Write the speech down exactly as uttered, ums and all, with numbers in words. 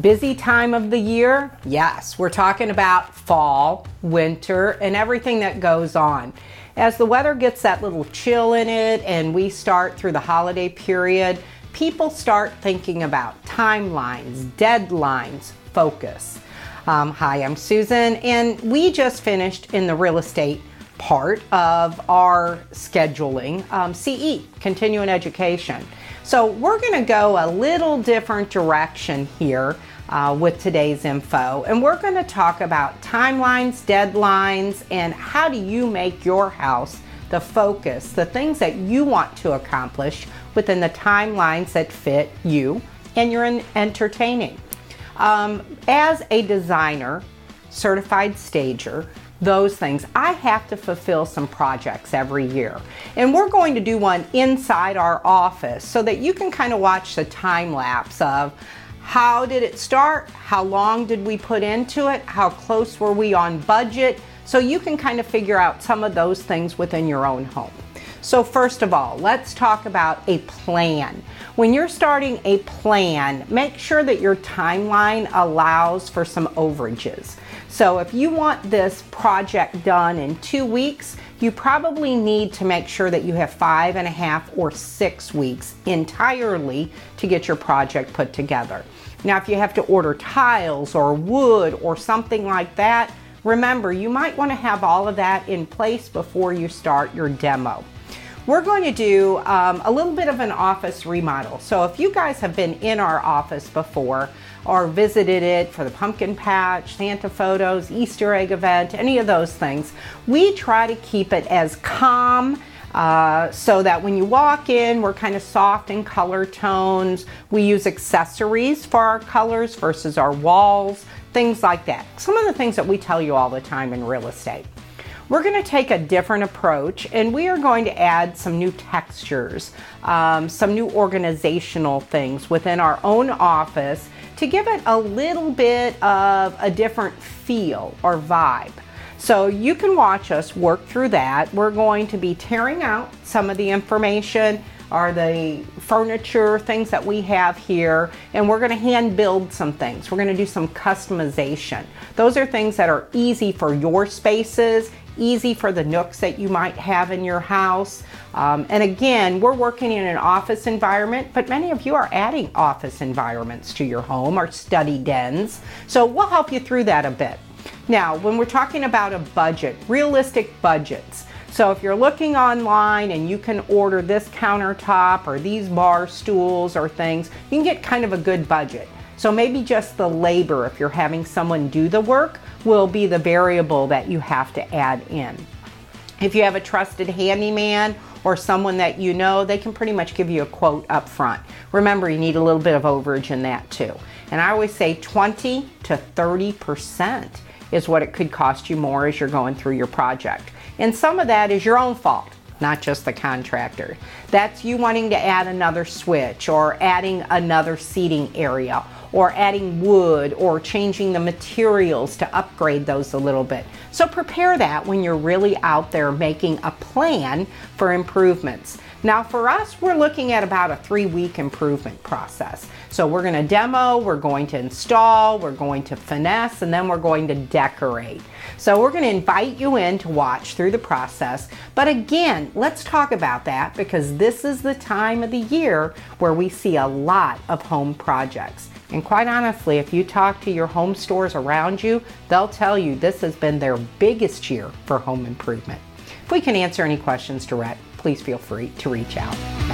Busy time of the year? Yes, we're talking about fall, winter, and everything that goes on. As the weather gets that little chill in it and we start through the holiday period, people start thinking about timelines, deadlines, focus. Um, hi, I'm Susan, and we just finished in the real estate part of our scheduling, um, C E, continuing education. So we're going to go a little different direction here uh, with today's info, and we're going to talk about timelines, deadlines, and how do you make your house the focus, the things that you want to accomplish within the timelines that fit you and you're in entertaining. Um, as a designer, certified stager, those things. I have to fulfill some projects every year, and we're going to do one inside our office so that you can kind of watch the time lapse of how did it start, how long did we put into it, how close were we on budget, so you can kind of figure out some of those things within your own home. So first of all, let's talk about a plan. When you're starting a plan, make sure that your timeline allows for some overages. So if you want this project done in two weeks, you probably need to make sure that you have five and a half or six weeks entirely to get your project put together. Now, if you have to order tiles or wood or something like that, remember, you might want to have all of that in place before you start your demo. We're going to do um, a little bit of an office remodel. So if you guys have been in our office before or visited it for the pumpkin patch, Santa photos, Easter egg event, any of those things, we try to keep it as calm uh, so that when you walk in, we're kind of soft in color tones. We use accessories for our colors versus our walls, things like that. Some of the things that we tell you all the time in real estate. We're going to take a different approach, and we are going to add some new textures, um, some new organizational things within our own office to give it a little bit of a different feel or vibe. So you can watch us work through that. We're going to be tearing out some of the information or the furniture, things that we have here, and we're going to hand build some things. We're going to do some customization. Those are things that are easy for your spaces, easy for the nooks that you might have in your house. Um, and again, we're working in an office environment, but many of you are adding office environments to your home or study dens. So we'll help you through that a bit. Now, when we're talking about a budget, realistic budgets. So if you're looking online and you can order this countertop or these bar stools or things, you can get kind of a good budget. So maybe just the labor, if you're having someone do the work, will be the variable that you have to add in. If you have a trusted handyman or someone that you know, they can pretty much give you a quote up front. Remember, you need a little bit of overage in that too. And I always say twenty to thirty percent is what it could cost you more as you're going through your project. And some of that is your own fault, not just the contractor. That's you wanting to add another switch or adding another seating area or adding wood or changing the materials to upgrade those a little bit. So prepare that when you're really out there making a plan for improvements. Now for us, we're looking at about a three week improvement process. So we're going to demo, we're going to install, we're going to finesse, and then we're going to decorate. So we're going to invite you in to watch through the process. But again, let's talk about that because this is the time of the year where we see a lot of home projects. And quite honestly, if you talk to your home stores around you, they'll tell you this has been their biggest year for home improvement. If we can answer any questions direct, please feel free to reach out.